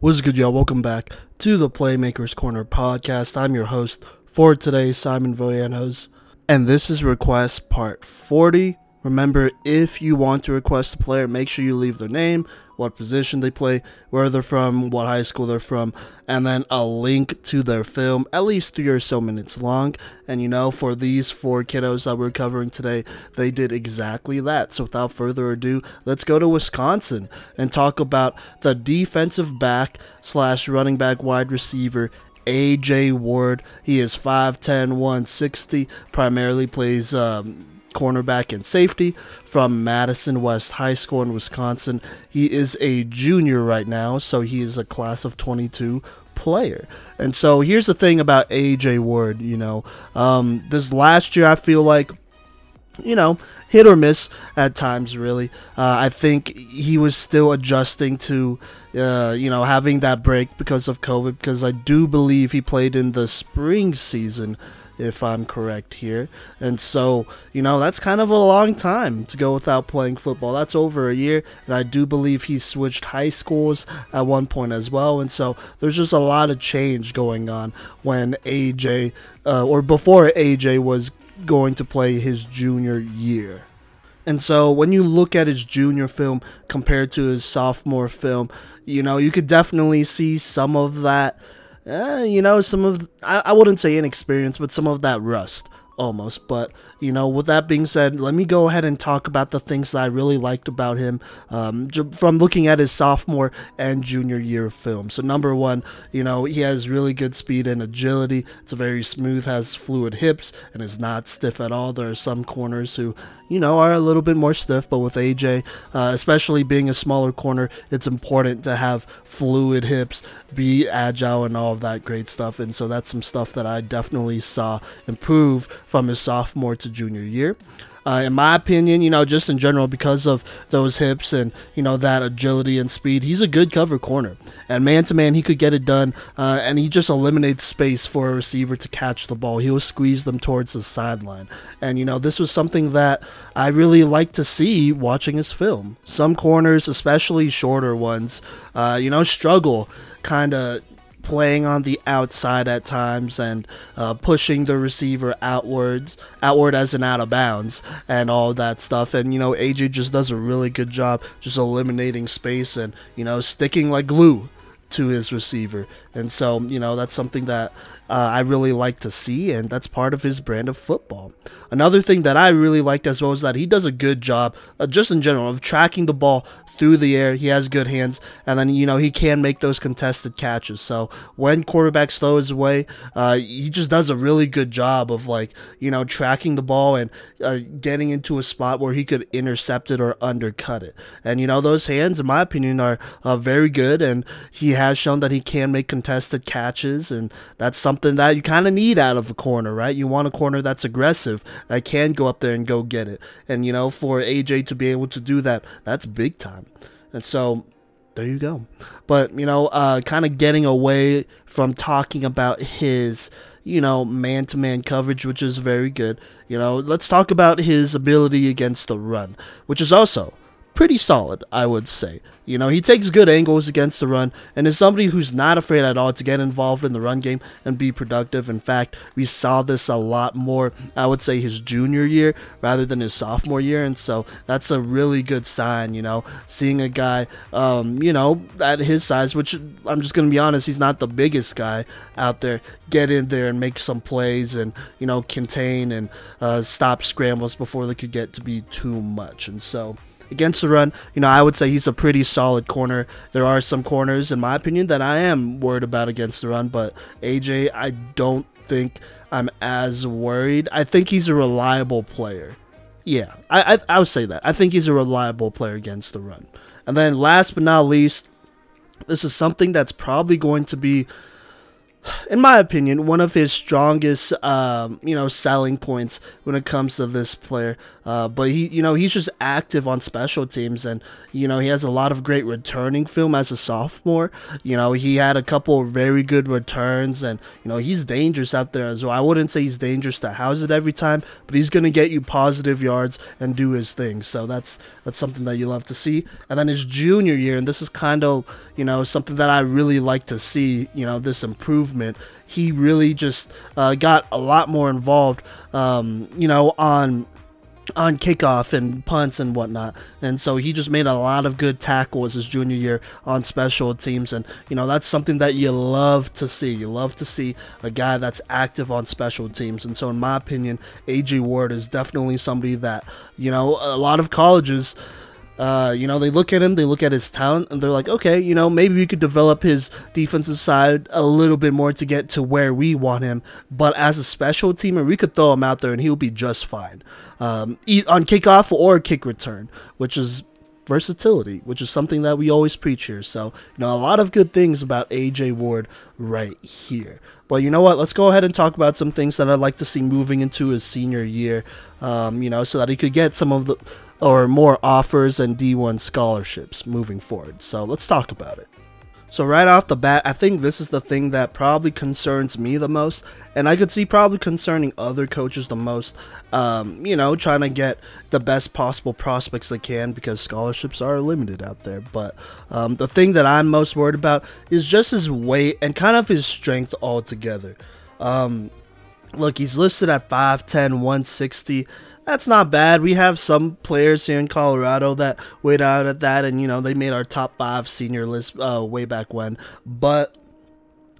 What's good, y'all? Welcome back to the Playmakers Corner podcast. I'm your host for today, Simon Villanos, and this is request part 40. Remember, if you want to request a player, make sure you leave their name, what position they play, where they're from, what high school they're from, and then a link to their film, at least 3 or so minutes long. And you know, for these 4 kiddos that we're covering today, they did exactly that. So without further ado, let's go to Wisconsin and talk about the defensive back slash running back wide receiver, A.J. Ward. He is 5'10", 160, primarily plays cornerback and safety from Madison West High School in Wisconsin. He is a junior right now, so he is a class of 22 player. And so here's the thing about A.J. Ward, you know, this last year I feel like, you know, hit or miss at times, really. I think he was still adjusting to, you know, having that break because of COVID, because I do believe he played in the spring season, if I'm correct here. And so, you know, that's kind of a long time to go without playing football. That's over a year, and I do believe he switched high schools at one point as well. And so there's just a lot of change going on when AJ, or before AJ was going to play his junior year. And so when you look at his junior film compared to his sophomore film, you know, you could definitely see some of that, you know, some of, I wouldn't say inexperience, but some of that rust almost. But, you know, with that being said, let me go ahead and talk about the things that I really liked about him from looking at his sophomore and junior year film. So number one, you know, he has really good speed and agility. It's very smooth, has fluid hips, and is not stiff at all. There are some corners who, you know, are a little bit more stiff, but with AJ, especially being a smaller corner, it's important to have fluid hips, be agile, and all of that great stuff. And so that's some stuff that I definitely saw improve from his sophomore to junior year. In my opinion, you know, just in general, because of those hips and, you know, that agility and speed, he's a good cover corner. And man-to-man, he could get it done, and he just eliminates space for a receiver to catch the ball. He'll squeeze them towards the sideline. And, you know, this was something that I really liked to see watching his film. Some corners, especially shorter ones, you know, struggle kind of playing on the outside at times and pushing the receiver outward as in out of bounds and all that stuff. And, you know, AJ just does a really good job just eliminating space and, you know, sticking like glue to his receiver. And so, you know, that's something that I really like to see, and that's part of his brand of football. Another thing that I really liked as well is that he does a good job, just in general, of tracking the ball through the air. He has good hands, and then, you know, he can make those contested catches. So when quarterbacks throw his way, he just does a really good job of, like, you know, tracking the ball and getting into a spot where he could intercept it or undercut it. And, you know, those hands, in my opinion, are very good, and he has shown that he can make contested catches, and that's something that you kind of need out of a corner, right? You want a corner that's aggressive, that can go up there and go get it. And, you know, for AJ to be able to do that, that's big time. And so there you go. But, you know, kind of getting away from talking about his, you know, man-to-man coverage, which is very good. You know, let's talk about his ability against the run, which is also pretty solid, I would say. You know, he takes good angles against the run and is somebody who's not afraid at all to get involved in the run game and be productive. In fact, we saw this a lot more, I would say, his junior year rather than his sophomore year. And so that's a really good sign, you know, seeing a guy, you know, at his size, which I'm just going to be honest, he's not the biggest guy out there, get in there and make some plays and, you know, contain and stop scrambles before they could get to be too much. And so against the run, you know, I would say he's a pretty solid corner. There are some corners, in my opinion, that I am worried about against the run, but AJ, I don't think I'm as worried. I think he's a reliable player. Yeah, I would say that. I think he's a reliable player against the run. And then last but not least, this is something that's probably going to be in my opinion, one of his strongest, selling points when it comes to this player. But he, he's just active on special teams, and he has a lot of great returning film as a sophomore. He had a couple of very good returns, and he's dangerous out there as well. I wouldn't say he's dangerous to house it every time, but he's gonna get you positive yards and do his thing. So that's something that you love to see. And then his junior year, and this is kind of something that I really like to see. This improvement. He really just got a lot more involved, on kickoff and punts and whatnot. And so he just made a lot of good tackles his junior year on special teams. And, that's something that you love to see. You love to see a guy that's active on special teams. And so in my opinion, A.J. Ward is definitely somebody that, a lot of colleges, they look at him, they look at his talent, and they're like, okay, maybe we could develop his defensive side a little bit more to get to where we want him. But as a special teamer, we could throw him out there and he'll be just fine on kickoff or kick return, which is versatility, which is something that we always preach here. So, a lot of good things about A.J. Ward right here. But you know what? Let's go ahead and talk about some things that I'd like to see moving into his senior year, so that he could get some of the or more offers and D1 scholarships moving forward. So let's talk about it. So right off the bat, I think this is the thing that probably concerns me the most, and I could see probably concerning other coaches the most, trying to get the best possible prospects they can because scholarships are limited out there. But the thing that I'm most worried about is just his weight and kind of his strength altogether. Look, he's listed at 5'10", 160. That's not bad. We have some players here in Colorado that weighed out at that, and, they made our top 5 senior list way back when. But,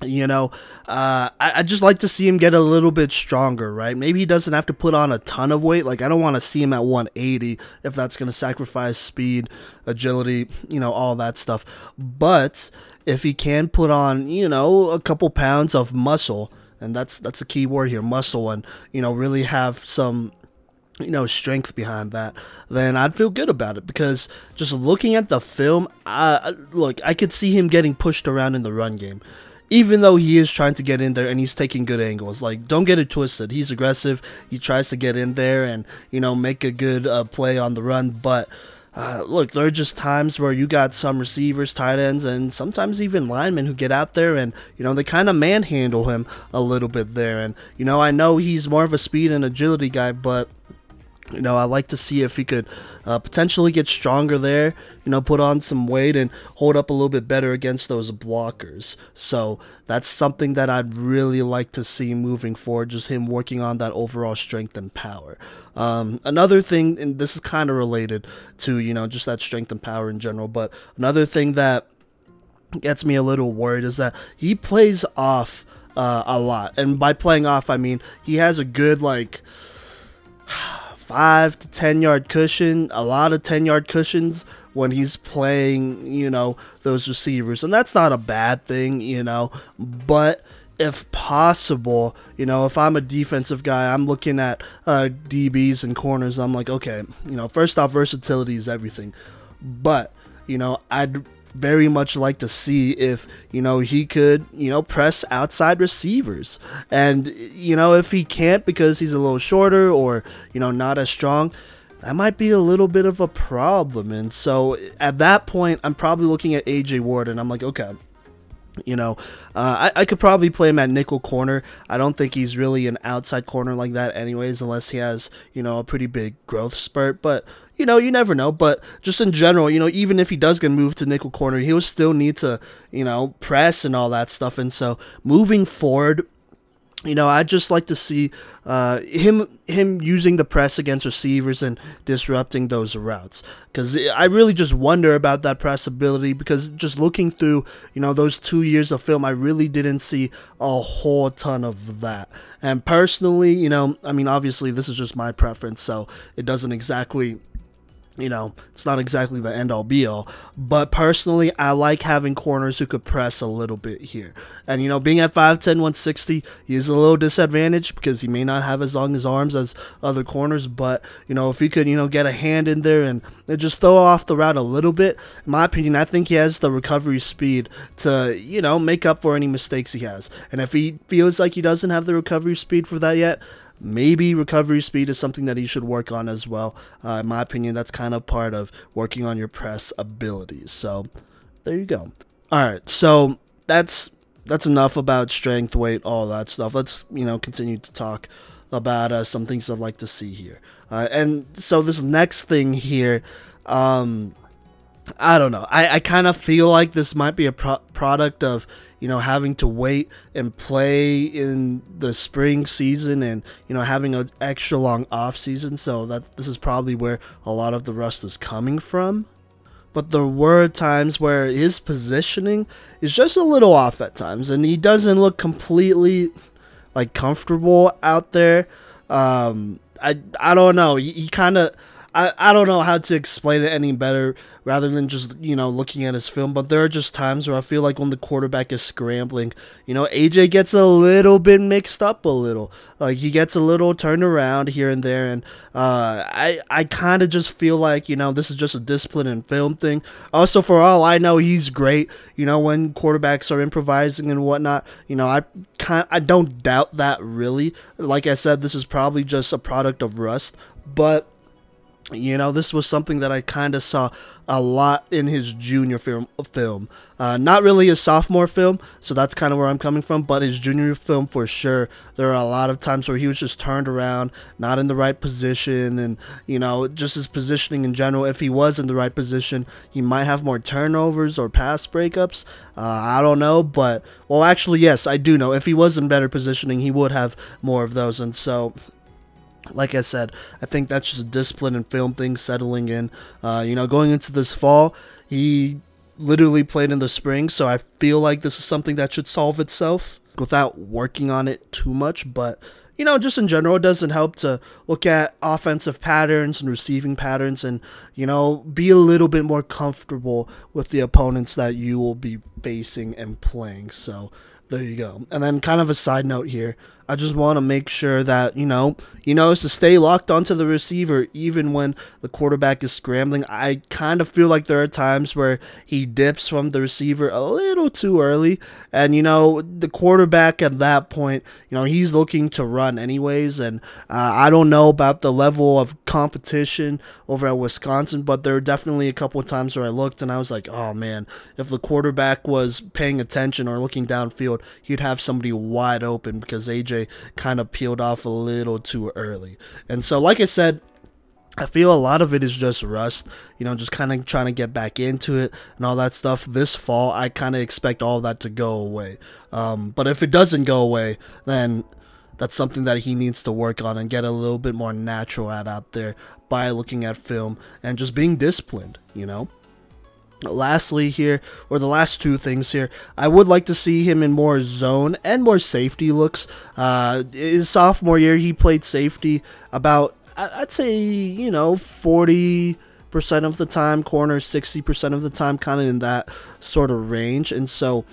I just like to see him get a little bit stronger, right? Maybe he doesn't have to put on a ton of weight. Like, I don't want to see him at 180 if that's going to sacrifice speed, agility, all that stuff. But if he can put on, a couple pounds of muscle, and that's a key word here, muscle, and, really have some strength behind that, then I'd feel good about it. Because just looking at the film, I could see him getting pushed around in the run game, even though he is trying to get in there and he's taking good angles. Like, don't get it twisted. He's aggressive. He tries to get in there and, make a good play on the run. But there are just times where you got some receivers, tight ends, and sometimes even linemen who get out there and, they kind of manhandle him a little bit there. And, I know he's more of a speed and agility guy, but I like to see if he could potentially get stronger there, put on some weight and hold up a little bit better against those blockers. So that's something that I'd really like to see moving forward, just him working on that overall strength and power. Another thing, and this is kind of related to, just that strength and power in general, but another thing that gets me a little worried is that he plays off a lot. And by playing off, I mean he has a good, 5 to 10 yard cushion, a lot of 10-yard cushions when he's playing, those receivers. And that's not a bad thing, but if possible, if I'm a defensive guy, I'm looking at DBs and corners. I'm like, okay, first off, versatility is everything. But, I'd very much like to see if he could press outside receivers, and if he can't because he's a little shorter or not as strong, that might be a little bit of a problem. And so at that point, I'm probably looking at A.J. Ward and I'm like, okay, I could probably play him at nickel corner. I don't think he's really an outside corner like that anyways, unless he has, a pretty big growth spurt. But, you never know. But just in general, even if he does get moved to nickel corner, he'll still need to, press and all that stuff. And so moving forward, I'd just like to see him using the press against receivers and disrupting those routes, because I really just wonder about that press ability. Because just looking through, those 2 years of film, I really didn't see a whole ton of that. And personally, obviously this is just my preference, so it doesn't exactly you know, it's not exactly the end all be all, but personally, I like having corners who could press a little bit here. And, you know, being at 5'10", 160, he is a little disadvantaged because he may not have as long as arms as other corners, but, you know, if he could, you know, get a hand in there and just throw off the route a little bit, in my opinion, I think he has the recovery speed to, you know, make up for any mistakes he has. And if he feels like he doesn't have the recovery speed for that yet, maybe recovery speed is something that he should work on as well. In my opinion, that's kind of part of working on your press abilities. So there you go. All right, so that's enough about strength, weight, all that stuff. Let's, you know, continue to talk about some things I'd like to see here. And so this next thing here, I don't know. I kind of feel like this might be a product of, you know, having to wait and play in the spring season and, you know, having an extra long off season. So this is probably where a lot of the rust is coming from. But there were times where his positioning is just a little off at times, and he doesn't look completely like comfortable out there. I don't know. He kind of, I don't know how to explain it any better rather than just, you know, looking at his film, but there are just times where I feel like when the quarterback is scrambling, you know, AJ gets a little bit mixed up a little. Like, he gets a little turned around here and there, and I kind of just feel like, you know, this is just a discipline and film thing. Also, for all I know, he's great, you know, when quarterbacks are improvising and whatnot. You know, I don't doubt that, really. Like I said, this is probably just a product of rust, but you know, this was something that I kind of saw a lot in his junior film. Not really his sophomore film, so that's kind of where I'm coming from, but his junior film for sure. There are a lot of times where he was just turned around, not in the right position, and, you know, just his positioning in general. If he was in the right position, he might have more turnovers or pass breakups. I don't know, but, well, actually, yes, I do know. If he was in better positioning, he would have more of those, and so, like I said, I think that's just a discipline and film thing settling in. You know, going into this fall, he literally played in the spring, so I feel like this is something that should solve itself without working on it too much. But, you know, just in general, it doesn't help to look at offensive patterns and receiving patterns and, you know, be a little bit more comfortable with the opponents that you will be facing and playing. So there you go. And then kind of a side note here, I just want to make sure that, you know, to stay locked onto the receiver even when the quarterback is scrambling. I kind of feel like there are times where he dips from the receiver a little too early. And, you know, the quarterback at that point, you know, he's looking to run anyways. And I don't know about the level of competition over at Wisconsin, but there are definitely a couple of times where I looked and I was like, oh, man, if the quarterback was paying attention or looking downfield, he'd have somebody wide open because AJ kind of peeled off a little too early. And so, like I said, I feel a lot of it is just rust, you know, just kind of trying to get back into it and all that stuff. This fall, I kind of expect all that to go away. But if it doesn't go away, then that's something that he needs to work on and get a little bit more natural at out there by looking at film and just being disciplined, you know. Lastly here, or the last two things here, I would like to see him in more zone and more safety looks. His sophomore year, he played safety about, I'd say, you know, 40% of the time, corner 60% of the time, kind of in that sort of range. And so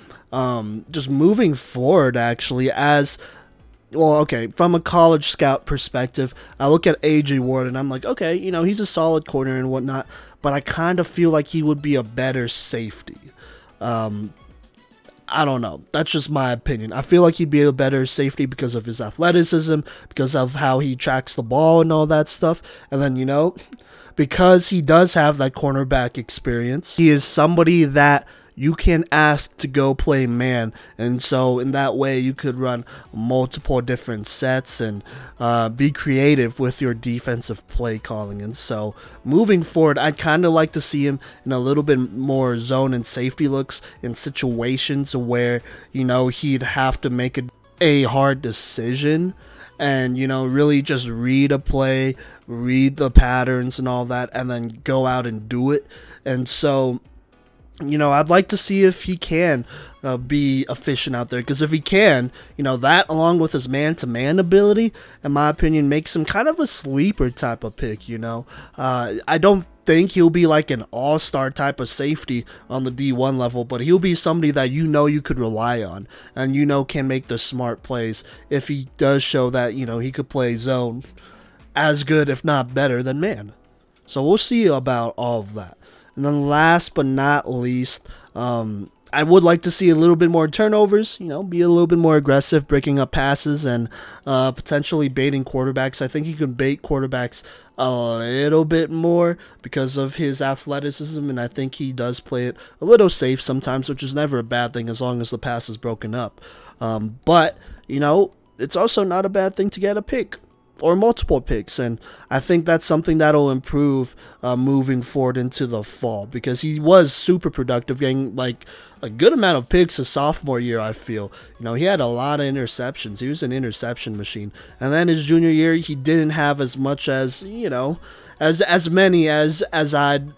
just moving forward, actually, as well, okay, from a college scout perspective, I look at A.J. Ward and I'm like, okay, you know, he's a solid corner and whatnot, but I kind of feel like he would be a better safety. I don't know. That's just my opinion. I feel like he'd be a better safety because of his athleticism, because of how he tracks the ball and all that stuff. And then, you know, because he does have that cornerback experience, he is somebody that you can ask to go play man, and so in that way you could run multiple different sets and be creative with your defensive play calling. And so moving forward, I'd kind of like to see him in a little bit more zone and safety looks in situations where, you know, he'd have to make a hard decision and, you know, really just read a play, read the patterns and all that, and then go out and do it. And so, you know, I'd like to see if he can be efficient out there, because if he can, you know, that along with his man-to-man ability, in my opinion, makes him kind of a sleeper type of pick, you know. I don't think he'll be like an all-star type of safety on the D1 level, but he'll be somebody that you know you could rely on and you know can make the smart plays if he does show that, you know, he could play zone as good, if not better, than man. So we'll see about all of that. And then last but not least, I would like to see a little bit more turnovers, you know, be a little bit more aggressive, breaking up passes and potentially baiting quarterbacks. I think he can bait quarterbacks a little bit more because of his athleticism, and I think he does play it a little safe sometimes, which is never a bad thing as long as the pass is broken up. But, you know, it's also not a bad thing to get a pick or multiple picks, and I think that's something that'll improve moving forward into the fall, because he was super productive, getting like a good amount of picks his sophomore year. I feel, you know, he had a lot of interceptions. He was an interception machine. And then his junior year, he didn't have as much as, you know, as many as I'd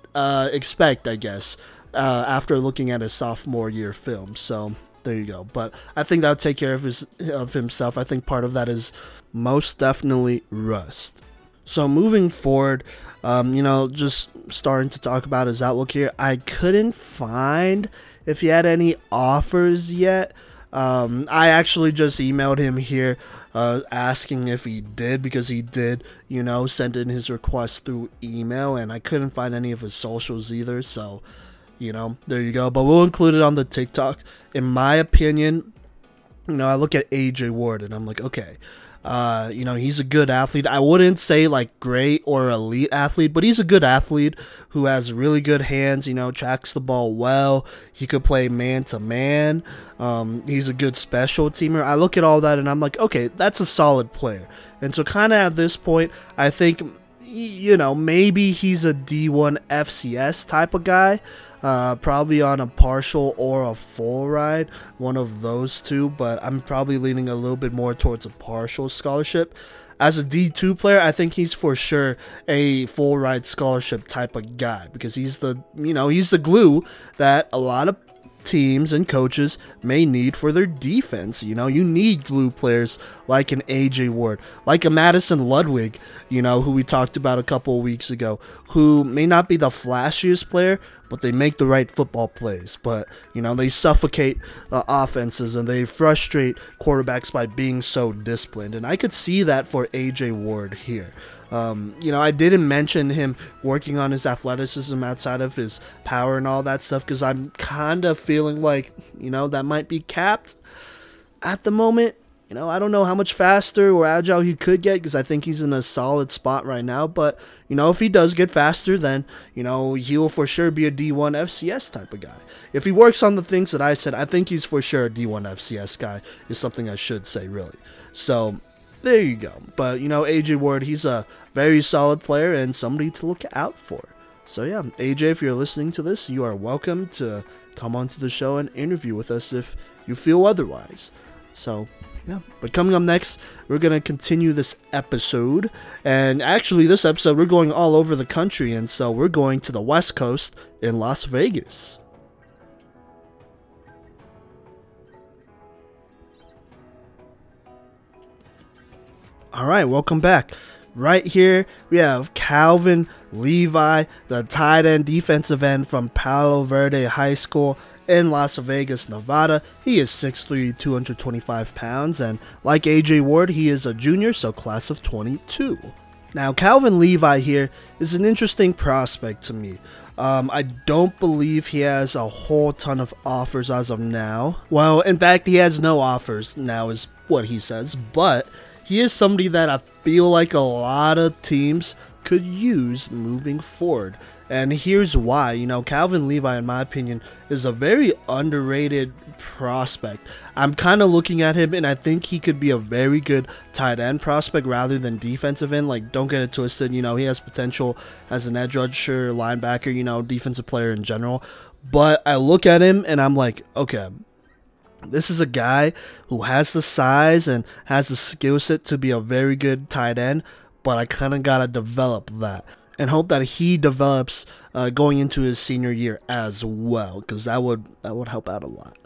expect, I guess, after looking at his sophomore year film. So there you go. But I think that'll take care of himself. I think part of that is most definitely rust. So moving forward, you know, just starting to talk about his outlook here. I couldn't find if he had any offers yet. I actually just emailed him here asking if he did, because he did, you know, send in his request through email, and I couldn't find any of his socials either. So, you know, there you go. But we'll include it on the TikTok. In my opinion, you know, I look at A.J. Ward and I'm like, okay, you know, he's a good athlete. I wouldn't say like great or elite athlete, but he's a good athlete who has really good hands, you know, tracks the ball well. He could play man to man. He's a good special teamer. I look at all that and I'm like, okay, that's a solid player. And so kind of at this point, I think, you know, maybe he's a D1 FCS type of guy. Probably on a partial or a full ride, one of those two, but I'm probably leaning a little bit more towards a partial scholarship. As a D2 player, I think he's for sure a full ride scholarship type of guy, because he's the, you know, he's the glue that a lot of teams and coaches may need for their defense. You know, you need glue players like an A.J. Ward, like a Madison Ludwig, you know, who we talked about a couple of weeks ago, who may not be the flashiest player, but they make the right football plays. But, you know, they suffocate offenses and they frustrate quarterbacks by being so disciplined. And I could see that for A.J. Ward here. You know, I didn't mention him working on his athleticism outside of his power and all that stuff, because I'm kind of feeling like, you know, that might be capped at the moment. You know, I don't know how much faster or agile he could get, because I think he's in a solid spot right now. But, you know, if he does get faster, then, you know, he will for sure be a D1 FCS type of guy. If he works on the things that I said, I think he's for sure a D1 FCS guy, is something I should say, really. So there you go. But, you know, A.J. Ward, he's a very solid player and somebody to look out for. So, yeah, A.J., if you're listening to this, you are welcome to come onto the show and interview with us if you feel otherwise. So, yeah, but coming up next, we're going to continue this episode. And actually, this episode, we're going all over the country. And so we're going to the West Coast in Las Vegas. All right, welcome back. Right here, we have Calvin Levi, the tight end, defensive end from Palo Verde High School in Las Vegas, Nevada. He is 6'3", 225 pounds, and like A.J. Ward, he is a junior, so class of 22. Now, Calvin Levi here is an interesting prospect to me. I don't believe he has a whole ton of offers as of now. Well, in fact, he has no offers now is what he says, but he is somebody that I feel like a lot of teams could use moving forward. And here's why. You know, Calvin Levi, in my opinion, is a very underrated prospect. I'm kind of looking at him, and I think he could be a very good tight end prospect rather than defensive end. Like, don't get it twisted. You know, he has potential as an edge rusher, linebacker, you know, defensive player in general. But I look at him, and I'm like, okay, this is a guy who has the size and has the skill set to be a very good tight end, but I kind of got to develop that, and hope that he develops going into his senior year as well, because that would help out a lot.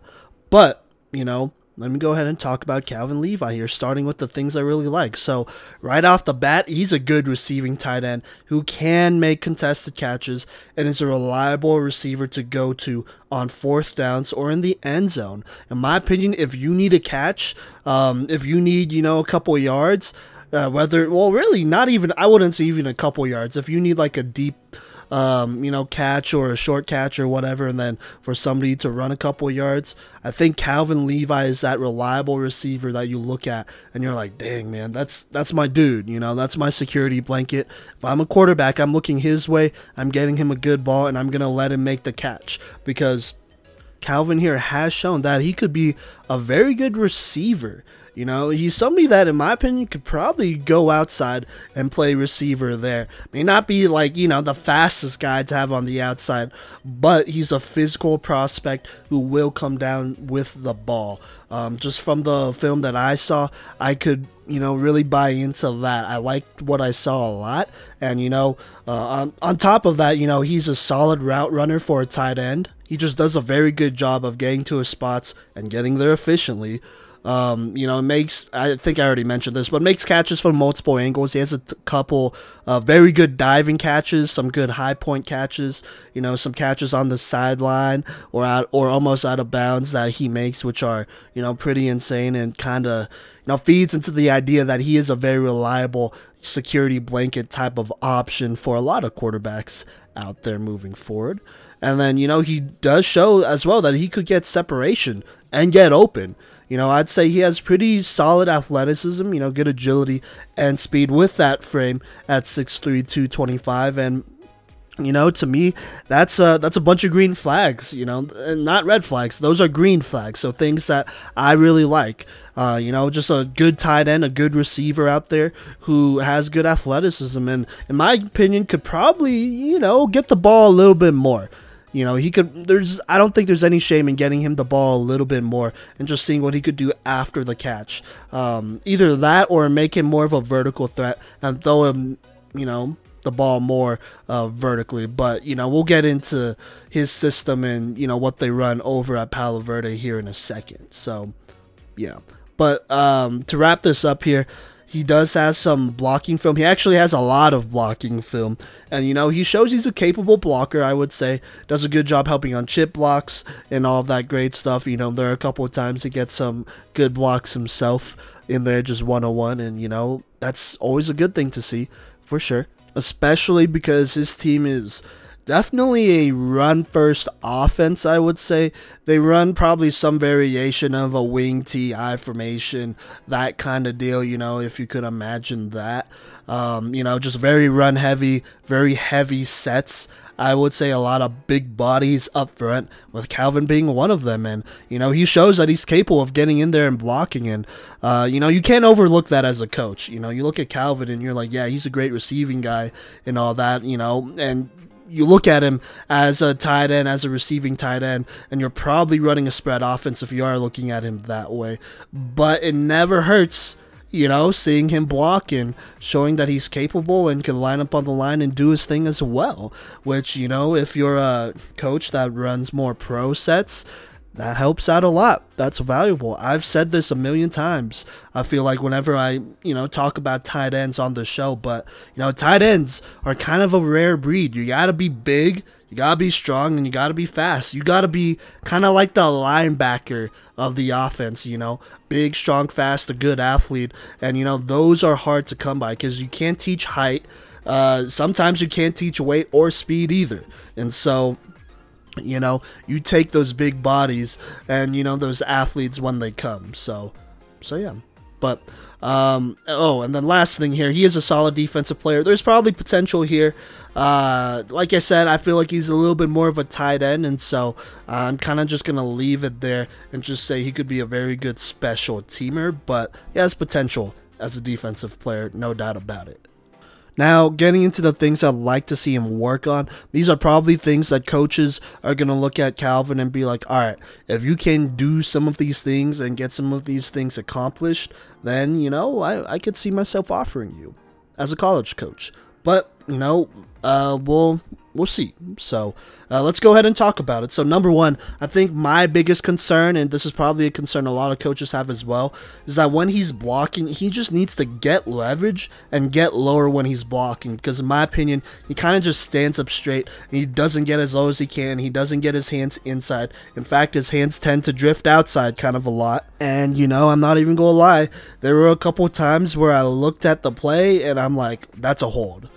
But, you know, let me go ahead and talk about Calvin Levi here, starting with the things I really like. So right off the bat, he's a good receiving tight end who can make contested catches and is a reliable receiver to go to on fourth downs or in the end zone. In my opinion, if you need a catch, if you need, a couple yards, I wouldn't say even a couple yards. If you need like a deep, catch or a short catch or whatever, and then for somebody to run a couple yards, I think Calvin Levi is that reliable receiver that you look at and you're like, dang, man, that's my dude, that's my security blanket. If I'm a quarterback, I'm looking his way, I'm getting him a good ball, and I'm going to let him make the catch, because Calvin here has shown that he could be a very good receiver. He's somebody that, in my opinion, could probably go outside and play receiver there. May not be like, the fastest guy to have on the outside, but he's a physical prospect who will come down with the ball. Just from the film that I saw, I could, really buy into that. I liked what I saw a lot. And, on top of that, he's a solid route runner for a tight end. He just does a very good job of getting to his spots and getting there efficiently. I think I already mentioned this, but makes catches from multiple angles. He has a couple very good diving catches, some good high point catches, some catches on the sideline or almost out of bounds that he makes, which are, pretty insane and kind of, feeds into the idea that he is a very reliable security blanket type of option for a lot of quarterbacks out there moving forward. And then, he does show as well that he could get separation and get open. I'd say he has pretty solid athleticism, good agility and speed with that frame at 6'3", 225. And, to me, that's a bunch of green flags, and not red flags. Those are green flags. So things that I really like, just a good tight end, a good receiver out there who has good athleticism. And in my opinion, could probably, get the ball a little bit more. I don't think there's any shame in getting him the ball a little bit more and just seeing what he could do after the catch. Either that or make him more of a vertical threat and throw him, the ball more vertically. But, we'll get into his system and, what they run over at Palo Verde here in a second. So, yeah. But to wrap this up here, he does have some blocking film. He actually has a lot of blocking film. And, he shows he's a capable blocker, I would say. Does a good job helping on chip blocks and all of that great stuff. There are a couple of times he gets some good blocks himself in there, just one-on-one. And, that's always a good thing to see, for sure. Especially because his team is definitely a run-first offense, I would say. They run probably some variation of a wing T-I formation, that kind of deal, if you could imagine that. Just very run-heavy, very heavy sets. I would say a lot of big bodies up front, with Calvin being one of them. And, he shows that he's capable of getting in there and blocking. And, you can't overlook that as a coach. You look at Calvin and you're like, yeah, he's a great receiving guy and all that, and you look at him as a tight end, as a receiving tight end, and you're probably running a spread offense if you are looking at him that way. But it never hurts, seeing him block and showing that he's capable and can line up on the line and do his thing as well. Which, if you're a coach that runs more pro sets, that helps out a lot. That's valuable. I've said this a million times, I feel like, whenever I, talk about tight ends on the show. But, tight ends are kind of a rare breed. You got to be big, you got to be strong, and you got to be fast. You got to be kind of like the linebacker of the offense, big, strong, fast, a good athlete. And, those are hard to come by because you can't teach height. Sometimes you can't teach weight or speed either. And so, you take those big bodies and, those athletes when they come. So yeah. But, and then last thing here, he is a solid defensive player. There's probably potential here. Like I said, I feel like he's a little bit more of a tight end, and so I'm kind of just going to leave it there and just say he could be a very good special teamer, but he has potential as a defensive player, no doubt about it. Now, getting into the things I'd like to see him work on, these are probably things that coaches are going to look at Calvin and be like, all right, if you can do some of these things and get some of these things accomplished, then, I could see myself offering you as a college coach. But, we'll we'll see. So let's go ahead and talk about it. So number one, I think my biggest concern, and this is probably a concern a lot of coaches have as well, is that when he's blocking, he just needs to get leverage and get lower when he's blocking, because in my opinion, he kind of just stands up straight and he doesn't get as low as he can. He doesn't get his hands inside. In fact, his hands tend to drift outside kind of a lot. And, you know, I'm not even going to lie, there were a couple of times where I looked at the play and I'm like, that's a hold.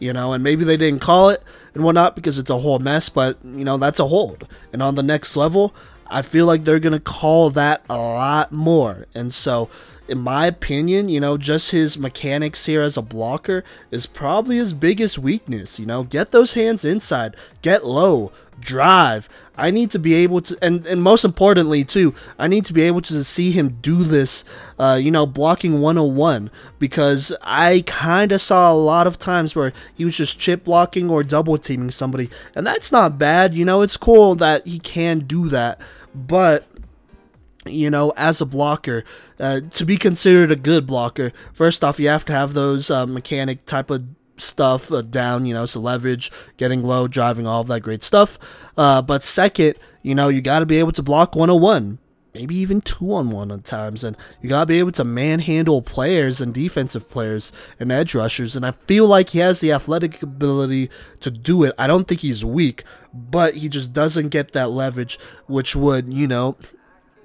You know, and maybe they didn't call it and whatnot because it's a whole mess, but, you know, that's a hold. And on the next level, I feel like they're going to call that a lot more. And so, in my opinion, you know, just his mechanics here as a blocker is probably his biggest weakness. You know, get those hands inside, get low, drive. I need to be able to, and most importantly too, I need to be able to see him do this, you know, blocking 101, because I kind of saw a lot of times where he was just chip blocking or double teaming somebody, and that's not bad. You know, it's cool that he can do that, but you know, as a blocker, to be considered a good blocker, first off, you have to have those mechanic type of stuff down, you know, so leverage, getting low, driving, all of that great stuff. But second, you know, you got to be able to block 101, maybe even 2-on-1 at times, and you got to be able to manhandle players and defensive players and edge rushers, and I feel like he has the athletic ability to do it. I don't think he's weak, but he just doesn't get that leverage, which would, you know,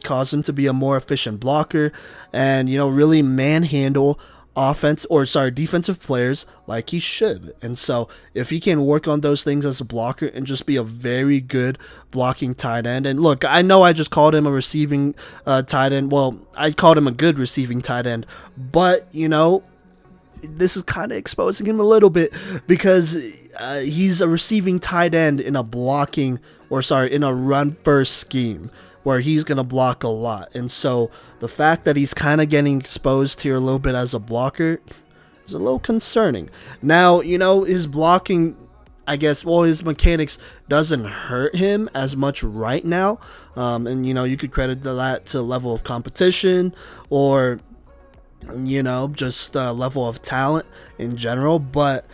cause him to be a more efficient blocker and, you know, really manhandle defensive players like he should. And so if he can work on those things as a blocker and just be a very good blocking tight end, and look, I know I just called him a receiving tight end, well, I called him a good receiving tight end, but you know, this is kind of exposing him a little bit, because he's a receiving tight end in a run first scheme where he's going to block a lot. And so the fact that he's kind of getting exposed here a little bit as a blocker is a little concerning. Now, you know, his blocking, I guess, well, his mechanics doesn't hurt him as much right now. And, you know, you could credit that to level of competition or, you know, just level of talent in general. But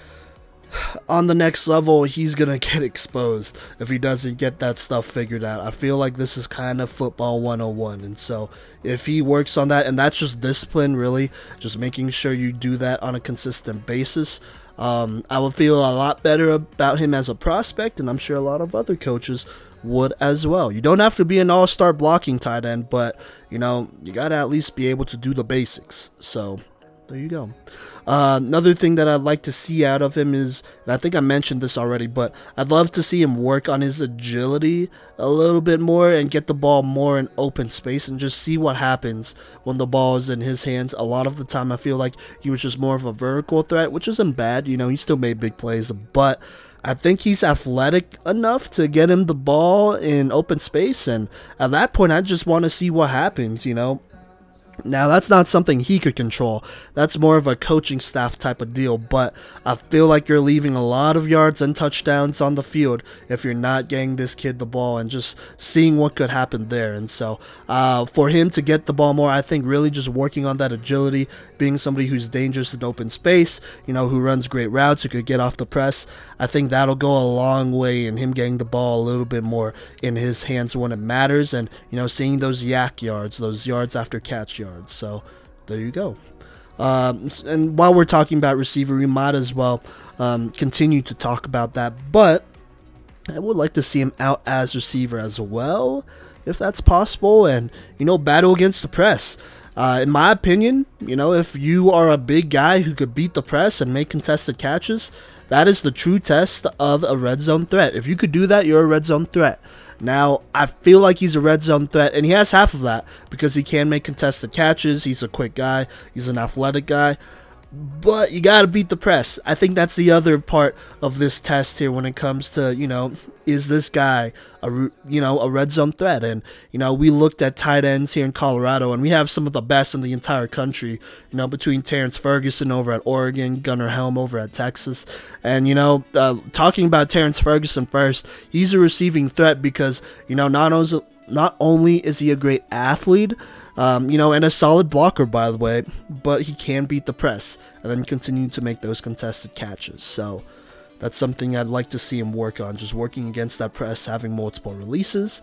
on the next level, he's going to get exposed if he doesn't get that stuff figured out. I feel like this is kind of football 101. And so if he works on that, and that's just discipline, really, just making sure you do that on a consistent basis, I would feel a lot better about him as a prospect, and I'm sure a lot of other coaches would as well. You don't have to be an all-star blocking tight end, but, you know, you got to at least be able to do the basics. So there you go. Another thing that I'd like to see out of him is, and I think I mentioned this already, but I'd love to see him work on his agility a little bit more and get the ball more in open space and just see what happens when the ball is in his hands. A lot of the time, I feel like he was just more of a vertical threat, which isn't bad. You know, he still made big plays, but I think he's athletic enough to get him the ball in open space. And at that point, I just want to see what happens, you know. Now, that's not something he could control. That's more of a coaching staff type of deal, but I feel like you're leaving a lot of yards and touchdowns on the field if you're not getting this kid the ball and just seeing what could happen there. And so for him to get the ball more, I think really just working on that agility, being somebody who's dangerous in open space, you know, who runs great routes, who could get off the press. I think that'll go a long way in him getting the ball a little bit more in his hands when it matters, and, you know, seeing those yak yards, those yards after catch yards. So there you go. And while we're talking about receiver, we might as well continue to talk about that, but I would like to see him out as receiver as well, if that's possible, and, you know, battle against the press. In my opinion, you know, if you are a big guy who could beat the press and make contested catches, that is the true test of a red zone threat. If you could do that, you're a red zone threat. Now, I feel like he's a red zone threat, and he has half of that because he can make contested catches. He's a quick guy. He's an athletic guy. But you got to beat the press. I think that's the other part of this test here when it comes to, you know, is this guy a red zone threat? And, you know, we looked at tight ends here in Colorado, and we have some of the best in the entire country, you know, between Terrence Ferguson over at Oregon, Gunnar Helm over at Texas. And, you know, talking about Terrence Ferguson first, he's a receiving threat because, you know, not only is he a great athlete, you know, and a solid blocker, by the way, but he can beat the press and then continue to make those contested catches. So That's something I'd like to see him work on, just working against that press, having multiple releases.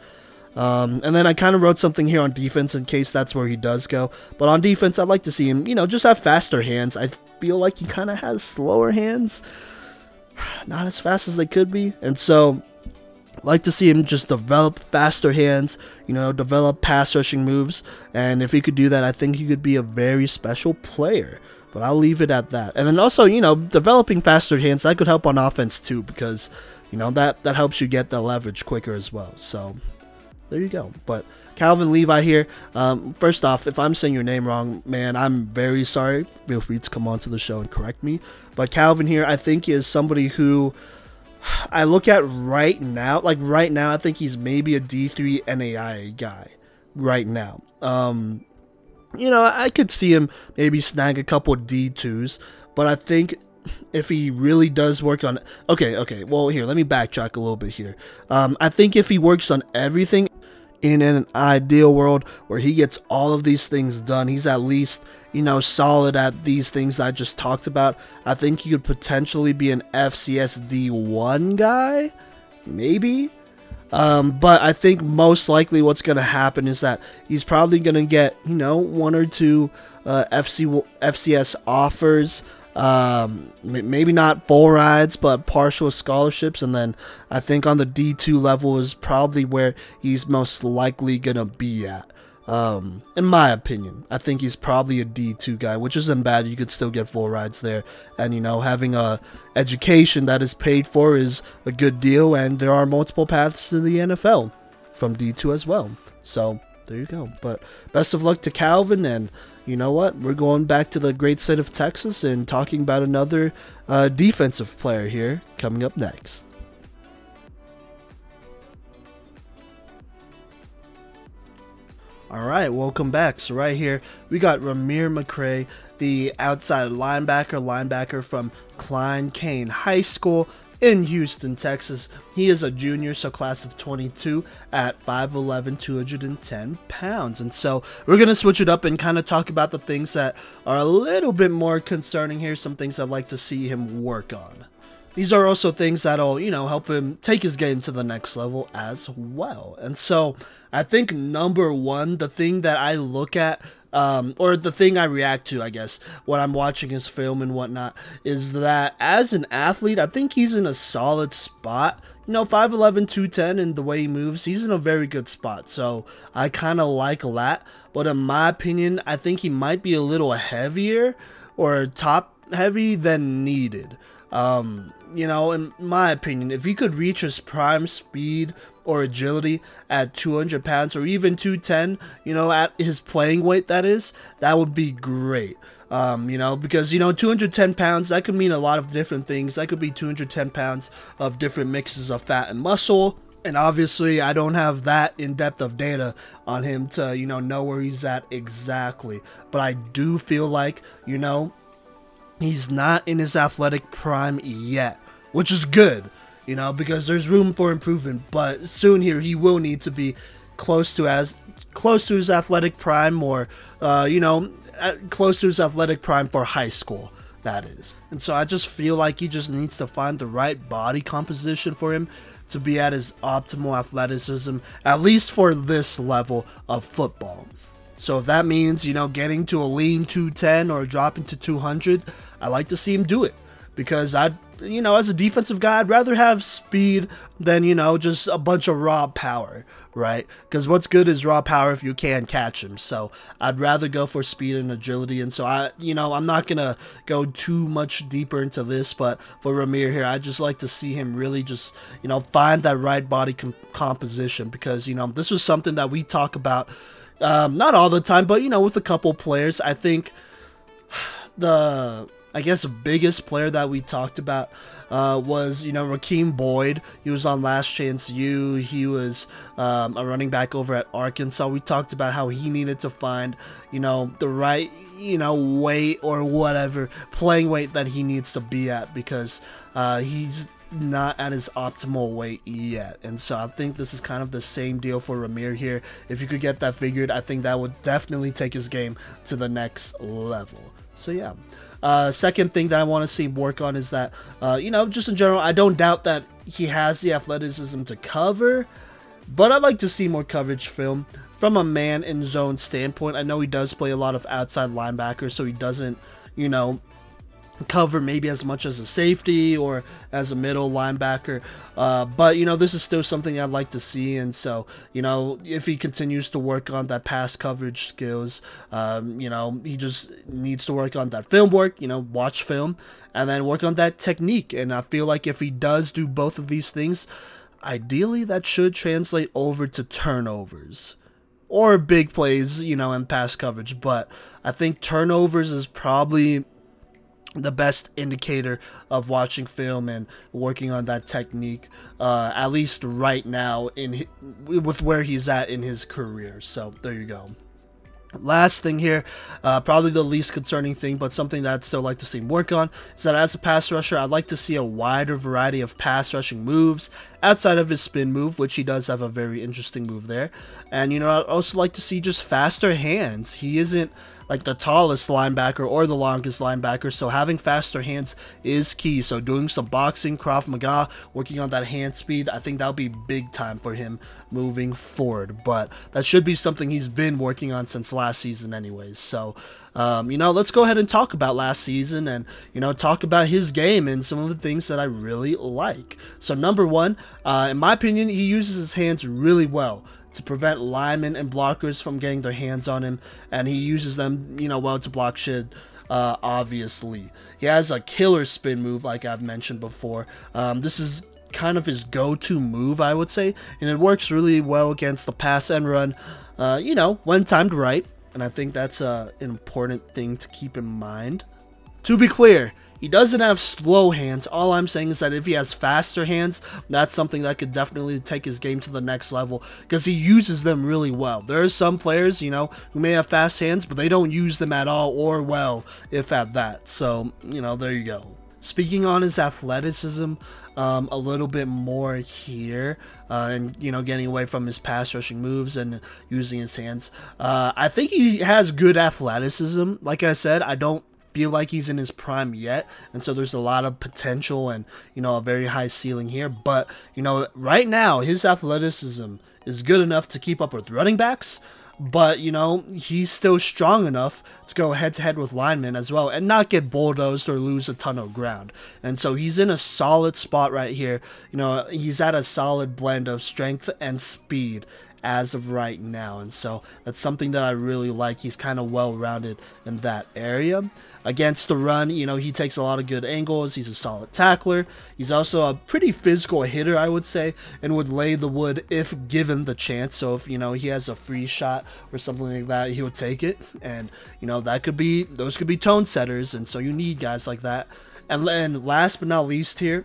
And then I kind of wrote something here on defense in case that's where he does go. But on defense, I'd like to see him, just have faster hands. I feel like he kind of has slower hands, not as fast as they could be. And so I'd like to see him just develop faster hands, develop pass rushing moves. And if he could do that, I think he could be a very special player. But I'll leave it at that. And then also, developing faster hands, that could help on offense too, because, that helps you get the leverage quicker as well. So there you go. But Calvin Levi here. First off, if I'm saying your name wrong, man, I'm very sorry. Feel free to come onto the show and correct me. But Calvin here, I think, is somebody who I look at right now. Like right now, I think he's maybe a D3 NAIA guy right now. I could see him maybe snag a couple D2s, but I think if he really does work on... Okay, well, here, let me backtrack a little bit here. I think if he works on everything in an ideal world where he gets all of these things done, he's at least, solid at these things that I just talked about. I think he could potentially be an FCS D1 guy, maybe. But I think most likely what's going to happen is that he's probably going to get, one or two FCS offers, maybe not full rides, but partial scholarships. And then I think on the D2 level is probably where he's most likely going to be at. In my opinion, I think he's probably a D2 guy, which isn't bad. You could still get full rides there, and having a education that is paid for is a good deal, and there are multiple paths to the NFL from D2 as well. So there you go. But best of luck to Calvin, and you know what, we're going back to the great state of Texas and talking about another defensive player here coming up next. Alright, welcome back. So right here, we got Ramir McCray, the outside linebacker from Klein Kane High School in Houston, Texas. He is a junior, so class of 22 at 5'11", 210 pounds. And so we're going to switch it up and kind of talk about the things that are a little bit more concerning here, some things I'd like to see him work on. These are also things that'll, help him take his game to the next level as well. And so I think number one, the thing that I look at, or the thing I react to, I guess, when I'm watching his film and whatnot, is that as an athlete, I think he's in a solid spot. 5'11", 210, and the way he moves, he's in a very good spot. So I kind of like that. But in my opinion, I think he might be a little heavier or top heavy than needed. In my opinion, if he could reach his prime speed or agility at 200 pounds or even 210, at his playing weight, that would be great. Because, 210 pounds, that could mean a lot of different things. That could be 210 pounds of different mixes of fat and muscle. And obviously, I don't have that in-depth of data on him to, know where he's at exactly. But I do feel like, he's not in his athletic prime yet, which is good, because there's room for improvement. But soon here, he will need to be close to his athletic prime, or close to his athletic prime for high school, that is. And so I just feel like he just needs to find the right body composition for him to be at his optimal athleticism, at least for this level of football. So if that means, getting to a lean 210 or dropping to 200, I like to see him do it, because as a defensive guy, I'd rather have speed than, just a bunch of raw power, right? Because what's good is raw power if you can catch him. So I'd rather go for speed and agility. And so I'm not going to go too much deeper into this, but for Ramir here, I just like to see him really just, find that right body composition, because, this was something that we talk about. Not all the time, but, with a couple players. I think the biggest player that we talked about was, Rakeem Boyd. He was on Last Chance U. He was a running back over at Arkansas. We talked about how he needed to find, the right, weight or whatever, playing weight that he needs to be at, because he's not at his optimal weight yet. And so I think this is kind of the same deal for Ramir here. If you could get that figured, I think that would definitely take his game to the next level. So yeah, Second thing that I want to see him work on is that, just in general, I don't doubt that he has the athleticism to cover, but I'd like to see more coverage film from a man in zone standpoint. I know he does play a lot of outside linebackers, so he doesn't, cover maybe as much as a safety or as a middle linebacker, but this is still something I'd like to see. And so if he continues to work on that pass coverage skills, he just needs to work on that film work, watch film, and then work on that technique. And I feel like if he does do both of these things, ideally that should translate over to turnovers or big plays, in pass coverage. But I think turnovers is probably the best indicator of watching film and working on that technique, at least right now with where he's at in his career. So there you go. Last thing here, probably the least concerning thing, but something that I'd still like to see him work on, is that as a pass rusher, I'd like to see a wider variety of pass rushing moves outside of his spin move, which he does have a very interesting move there. And, I'd also like to see just faster hands. He isn't like the tallest linebacker or the longest linebacker, so having faster hands is key. So doing some boxing, Krav Maga, working on that hand speed, I think that'll be big time for him moving forward. But that should be something he's been working on since last season anyways. So let's go ahead and talk about last season and, talk about his game and some of the things that I really like. So number one, in my opinion, he uses his hands really well to prevent linemen and blockers from getting their hands on him, and he uses them, well to block shit. Obviously, he has a killer spin move, like I've mentioned before. This is kind of his go-to move, I would say, and it works really well against the pass and run, when timed right. And I think that's an important thing to keep in mind. To be clear, he doesn't have slow hands. All I'm saying is that if he has faster hands, that's something that could definitely take his game to the next level, because he uses them really well. There are some players, who may have fast hands, but they don't use them at all or well, if at that. So, there you go. Speaking on his athleticism a little bit more here, and getting away from his pass rushing moves and using his hands, I think he has good athleticism. Like I said, I don't feel like he's in his prime yet, and so there's a lot of potential and a very high ceiling here. But right now his athleticism is good enough to keep up with running backs, but he's still strong enough to go head to head with linemen as well and not get bulldozed or lose a ton of ground. And so he's in a solid spot right here. He's at a solid blend of strength and speed as of right now, and so that's something that I really like. He's kind of well-rounded in that area. Against the run, he takes a lot of good angles. He's a solid tackler. He's also a pretty physical hitter, I would say, and would lay the wood if given the chance. So if he has a free shot or something like that, he would take it, and that could be, those could be tone setters, and so you need guys like that. And then last but not least here,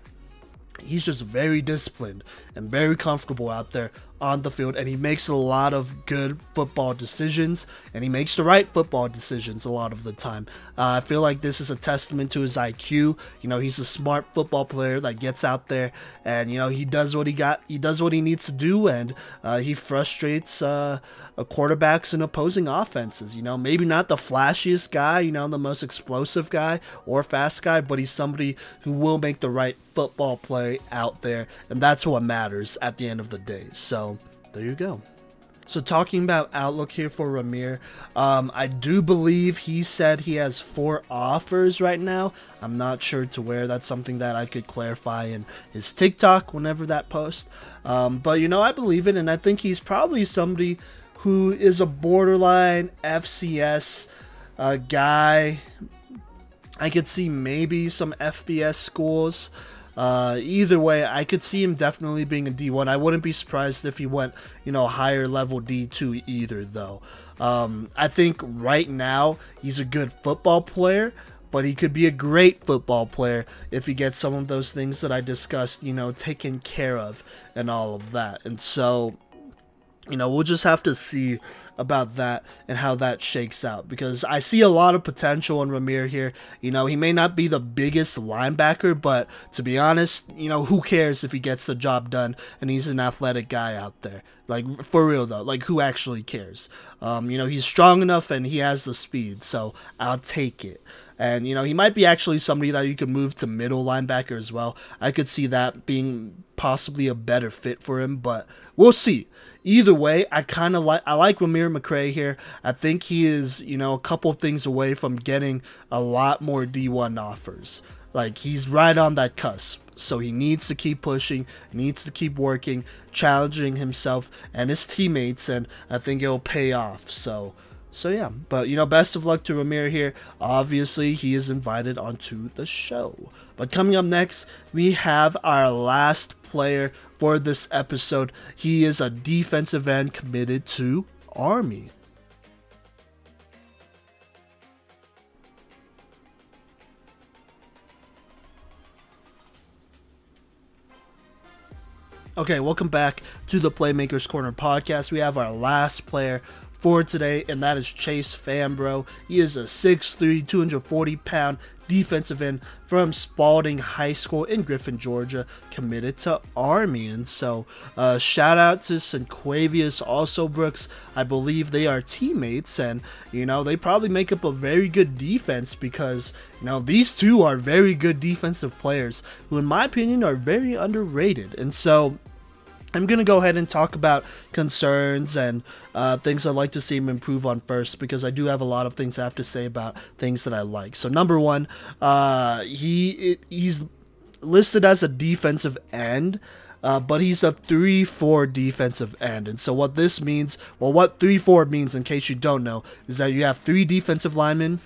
he's just very disciplined and very comfortable out there on the field, and he makes a lot of good football decisions, and he makes the right football decisions a lot of the time. I feel like this is a testament to his IQ. He's a smart football player that gets out there and he does what he does what he needs to do, and he frustrates quarterbacks and opposing offenses. Maybe not the flashiest guy, the most explosive guy or fast guy, but he's somebody who will make the right football play out there, and that's what matters at the end of the day. So there you go. So talking about outlook here for Ramir, I do believe he said he has 4 offers right now. I'm not sure to where. That's something that I could clarify in his TikTok whenever that post. But I believe it, and I think he's probably somebody who is a borderline FCS guy. I could see maybe some FBS schools. Either way, I could see him definitely being a D1. I wouldn't be surprised if he went, higher level D2 either, though. I think right now he's a good football player, but he could be a great football player if he gets some of those things that I discussed, taken care of and all of that. And so, we'll just have to see about that and how that shakes out, because I see a lot of potential in Ramir here. He may not be the biggest linebacker, but to be honest, who cares if he gets the job done and he's an athletic guy out there? Like, for real though, like, who actually cares? He's strong enough and he has the speed, so I'll take it. And, you know, he might be actually somebody that you could move to middle linebacker as well. I could see that being possibly a better fit for him, but we'll see. Either way, I like Ramir McCray here. I think he is, you know, a couple things away from getting a lot more D1 offers. Like, he's right on that cusp. So he needs to keep pushing, he needs to keep working, challenging himself and his teammates, and I think it'll pay off. So yeah, but you know, best of luck to Ramir here. Obviously, he is invited onto the show. But coming up next, we have our last player for this episode. He is a defensive end committed to Army. Okay, welcome back to the Playmakers Corner podcast. We have our last player for today, and that is Chase Fambrough. He is a 6'3", 240-pound defensive end from Spalding High School in Griffin, Georgia, committed to Army. And so, shout out to Cinquavius also Brooks. I believe they are teammates, and you know, they probably make up a very good defense because, you know, these two are very good defensive players who, in my opinion, are very underrated. And so, I'm going to go ahead and talk about concerns and things I'd like to see him improve on first, because I do have a lot of things I have to say about things that I like. So number one, he's listed as a defensive end, but he's a 3-4 defensive end. And so what this means, well, what 3-4 means, in case you don't know, is that you have 3 defensive linemen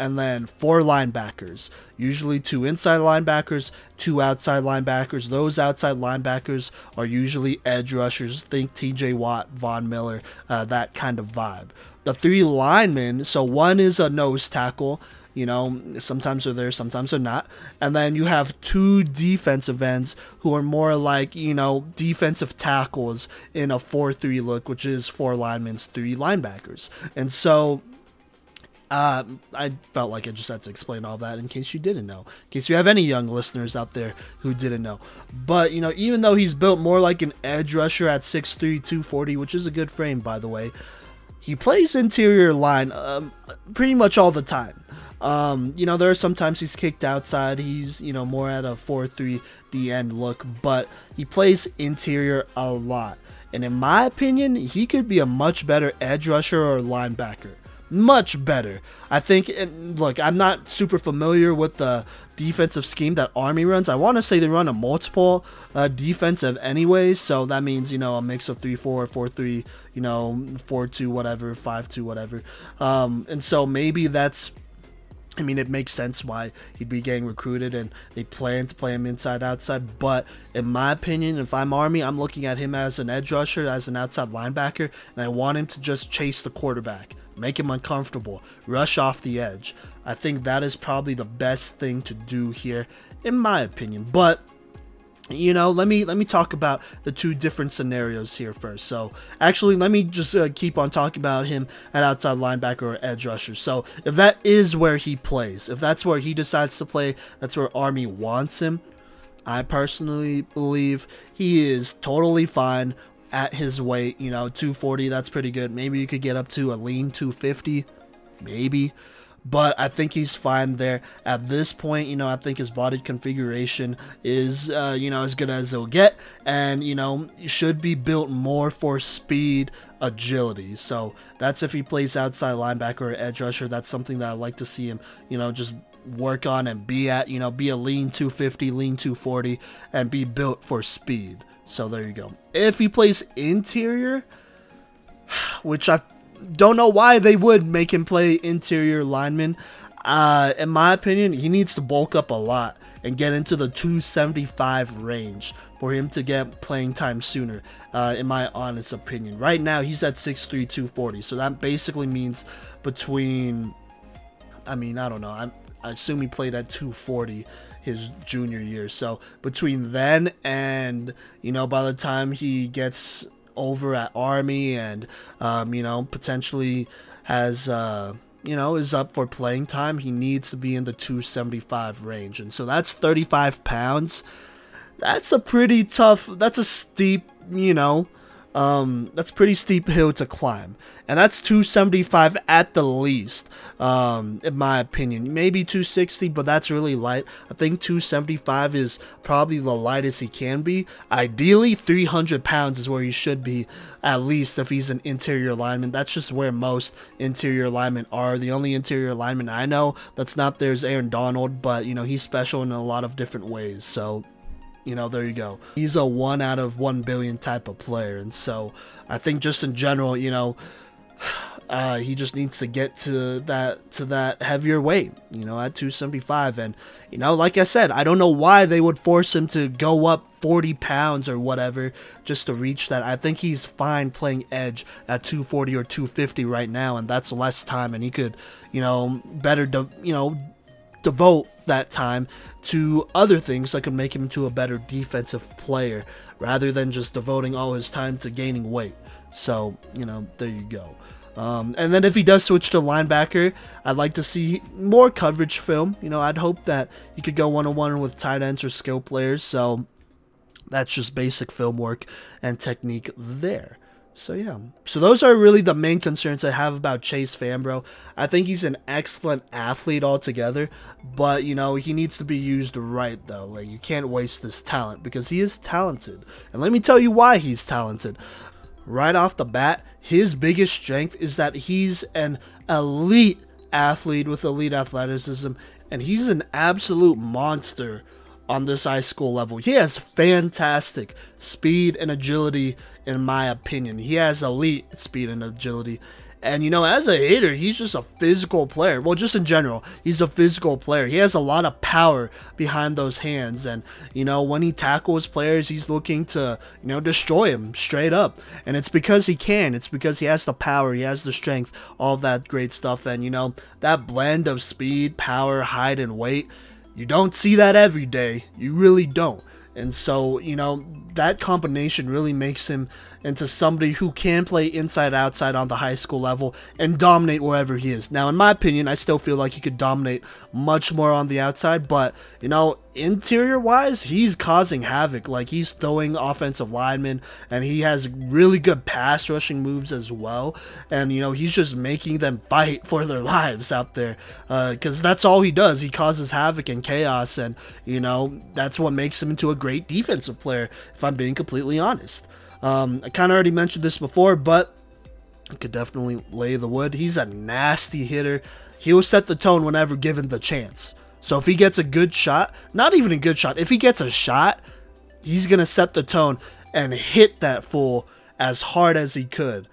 and then 4 linebackers, usually 2 inside linebackers, 2 outside linebackers. Those outside linebackers are usually edge rushers. Think TJ Watt, Von Miller, that kind of vibe. The 3 linemen, so one is a nose tackle. You know, sometimes they're there, sometimes they're not. And then you have 2 defensive ends who are more like, you know, defensive tackles in a 4-3 look, which is 4 linemen, 3 linebackers. And so, I felt like I just had to explain all that in case you didn't know, in case you have any young listeners out there who didn't know. But, you know, even though he's built more like an edge rusher at 6'3", 240, which is a good frame, by the way, he plays interior line pretty much all the time. You know, there are sometimes he's kicked outside. He's, you know, more at a 4-3 DN look, but he plays interior a lot. And in my opinion, he could be a much better edge rusher or linebacker. Much better, I think. And look, I'm not super familiar with the defensive scheme that Army runs. I want to say they run a multiple defensive anyways, so that means, you know, a mix of 3-4, 4-3, you know, 4-2, whatever, 5-2, whatever. And so maybe that's, I mean, it makes sense why he'd be getting recruited and they plan to play him inside, outside. But in my opinion, if I'm Army, I'm looking at him as an edge rusher, as an outside linebacker, and I want him to just chase the quarterback. Make him uncomfortable, rush off the edge. I think that is probably the best thing to do here, in my opinion. But, you know, let me talk about the 2 different scenarios here first. So, actually, let me just keep on talking about him at outside linebacker or edge rusher. So, if that is where he plays, if that's where he decides to play, that's where Army wants him, I personally believe he is totally fine at his weight. You know, 240, that's pretty good. Maybe you could get up to a lean 250, maybe, but I think he's fine there at this point. You know, I think his body configuration is, you know, as good as it'll get, and, you know, should be built more for speed, agility. So that's if he plays outside linebacker or edge rusher. That's something that I like to see him, you know, just work on and be at, you know, be a lean 250, lean 240, and be built for speed. So there you go. If he plays interior, which I don't know why they would make him play interior lineman, in my opinion, he needs to bulk up a lot and get into the 275 range for him to get playing time sooner, in my honest opinion. Right now, he's at 6'3", 240, so that basically means between, I mean, I don't know, I assume he played at 240 his junior year. So between then and, you know, by the time he gets over at Army and, you know, potentially has, you know, is up for playing time, he needs to be in the 275 range. And so that's 35 pounds. That's a pretty tough, that's a steep, you know, That's a pretty steep hill to climb, and that's 275 at the least, in my opinion. Maybe 260, but that's really light. I think 275 is probably the lightest he can be. Ideally, 300 pounds is where he should be, at least if he's an interior lineman. That's just where most interior linemen are. The only interior lineman I know that's not there is Aaron Donald, but, you know, he's special in a lot of different ways, so... You know, there you go. He's a 1 out of 1 billion type of player. And so I think just in general, you know, he just needs to get to that heavier weight, you know, at 275. And, you know, like I said, I don't know why they would force him to go up 40 pounds or whatever just to reach that. I think he's fine playing edge at 240 or 250 right now. And that's less time. And he could, you know, better, devote that time to other things that could make him into a better defensive player rather than just devoting all his time to gaining weight. So, you know, there you go. And then if he does switch to linebacker, I'd like to see more coverage film. You know, I'd hope that he could go one-on-one with tight ends or skill players. So that's just basic film work and technique there. So, yeah. So, those are really the main concerns I have about Chase Fambrough. I think he's an excellent athlete altogether, but, you know, he needs to be used right, though. Like, you can't waste this talent because he is talented. And let me tell you why he's talented. Right off the bat, his biggest strength is that he's an elite athlete with elite athleticism, and he's an absolute monster on this high school level. He has fantastic speed and agility, in my opinion. He has elite speed and agility. And, you know, as a hitter, he's just a physical player. Well, just in general, he's a physical player. He has a lot of power behind those hands. And, you know, when he tackles players, he's looking to, you know, destroy him straight up. And it's because he can. It's because he has the power. He has the strength. All that great stuff. And, you know, that blend of speed, power, height, and weight, you don't see that every day. You really don't. And so, you know, that combination really makes him into somebody who can play inside-outside on the high school level and dominate wherever he is. Now, in my opinion, I still feel like he could dominate much more on the outside, but, you know, interior-wise, he's causing havoc. Like, he's throwing offensive linemen, and he has really good pass-rushing moves as well. And, you know, he's just making them fight for their lives out there because that's all he does. He causes havoc and chaos, and, you know, that's what makes him into a great defensive player, if I'm being completely honest. I kind of already mentioned this before, but I could definitely lay the wood. He's a nasty hitter. He will set the tone whenever given the chance. So if he gets a good shot, not even a good shot, if he gets a shot, he's going to set the tone and hit that fool as hard as he could.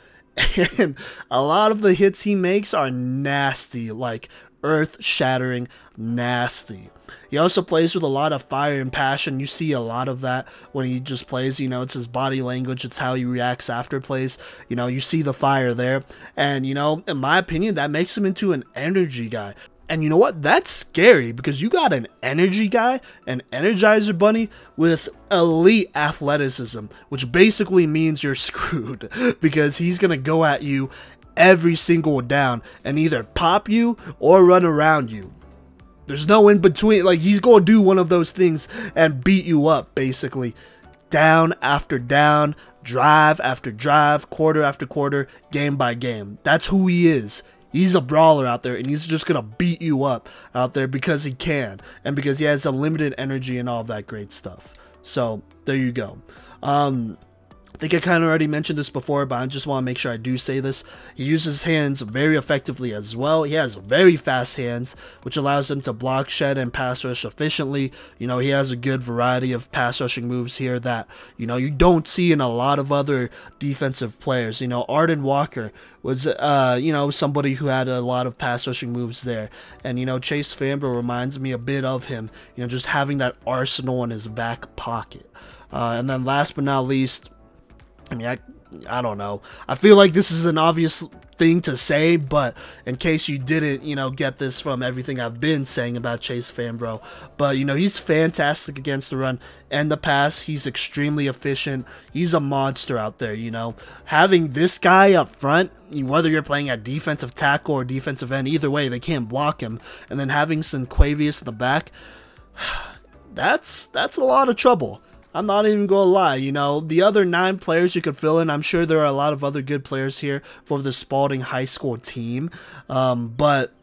And a lot of the hits he makes are nasty, like earth-shattering nasty. He also plays with a lot of fire and passion. You see a lot of that when he just plays. You know, it's his body language. It's how he reacts after plays. You know, you see the fire there. And, you know, in my opinion, that makes him into an energy guy. And you know what? That's scary because you got an energy guy, an energizer bunny with elite athleticism, which basically means you're screwed because he's going to go at you every single down and either pop you or run around you. There's no in between. Like, he's going to do one of those things and beat you up, basically. Down after down, drive after drive, quarter after quarter, game by game. That's who he is. He's a brawler out there, and he's just going to beat you up out there because he can and because he has unlimited energy and all that great stuff. So, there you go. I think I kind of already mentioned this before, but I just want to make sure I do say this. He uses hands very effectively as well. He has very fast hands, which allows him to block, shed, and pass rush efficiently. You know, he has a good variety of pass rushing moves here that, you know, you don't see in a lot of other defensive players. You know, Arden Walker was, you know, somebody who had a lot of pass rushing moves there. And, you know, Chase Fambrough reminds me a bit of him, you know, just having that arsenal in his back pocket. And then last but not least, I mean, I don't know. I feel like this is an obvious thing to say, but in case you didn't, you know, get this from everything I've been saying about Chase Fambrough. But, you know, he's fantastic against the run and the pass. He's extremely efficient. He's a monster out there, you know. Having this guy up front, whether you're playing at defensive tackle or defensive end, either way, they can't block him. And then having Cinquavius in the back, that's a lot of trouble. I'm not even going to lie, you know, the other 9 players you could fill in, I'm sure there are a lot of other good players here for the Spalding High School team, but,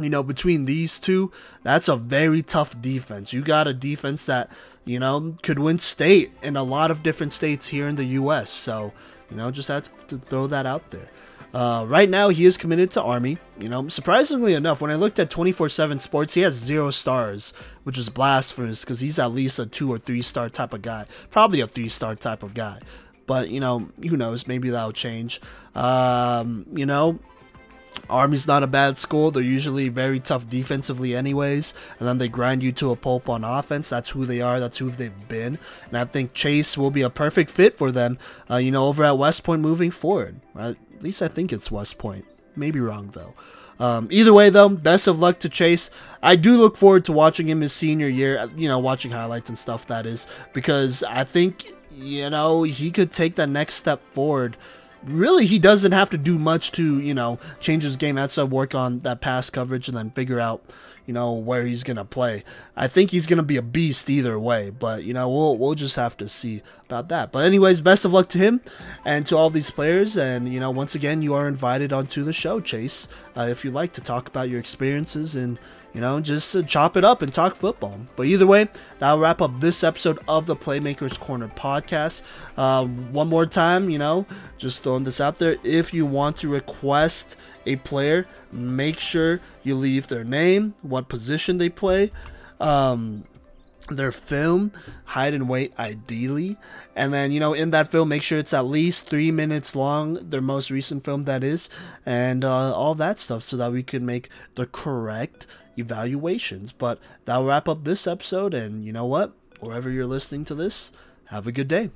you know, between these two, that's a very tough defense. You got a defense that, you know, could win state in a lot of different states here in the U.S., so, you know, just have to throw that out there. Right now, he is committed to Army. You know, surprisingly enough, when I looked at 24/7 Sports, he has 0 stars, which is blasphemous because he's at least a 2- or 3-star type of guy. Probably a 3-star type of guy. But, you know, who knows? Maybe that'll change. You know, Army's not a bad school. They're usually very tough defensively anyways, and then they grind you to a pulp on offense. That's who they are. That's who they've been, and I think Chase will be a perfect fit for them, you know, over at West Point moving forward. At least I think it's West Point. Maybe wrong, though. Either way, though, best of luck to Chase. I do look forward to watching him his senior year, you know, watching highlights and stuff, that is, because I think, you know, he could take that next step forward. Really, he doesn't have to do much to, you know, change his game outside, work on that pass coverage, and then figure out, you know, where he's going to play. I think he's going to be a beast either way, but, you know, we'll just have to see about that. But anyways, best of luck to him and to all these players. And, you know, once again, you are invited onto the show, Chase, if you'd like to talk about your experiences and, you know, just chop it up and talk football. But either way, that'll wrap up this episode of the Playmakers Corner podcast. One more time, you know, just throwing this out there. If you want to request a player, make sure you leave their name, what position they play, their film, hide and wait ideally, and then, you know, in that film, make sure it's at least 3 minutes long, their most recent film, that is, and all that stuff, so that we can make the correct evaluations. But that'll wrap up this episode, and you know what, wherever you're listening to this, have a good day.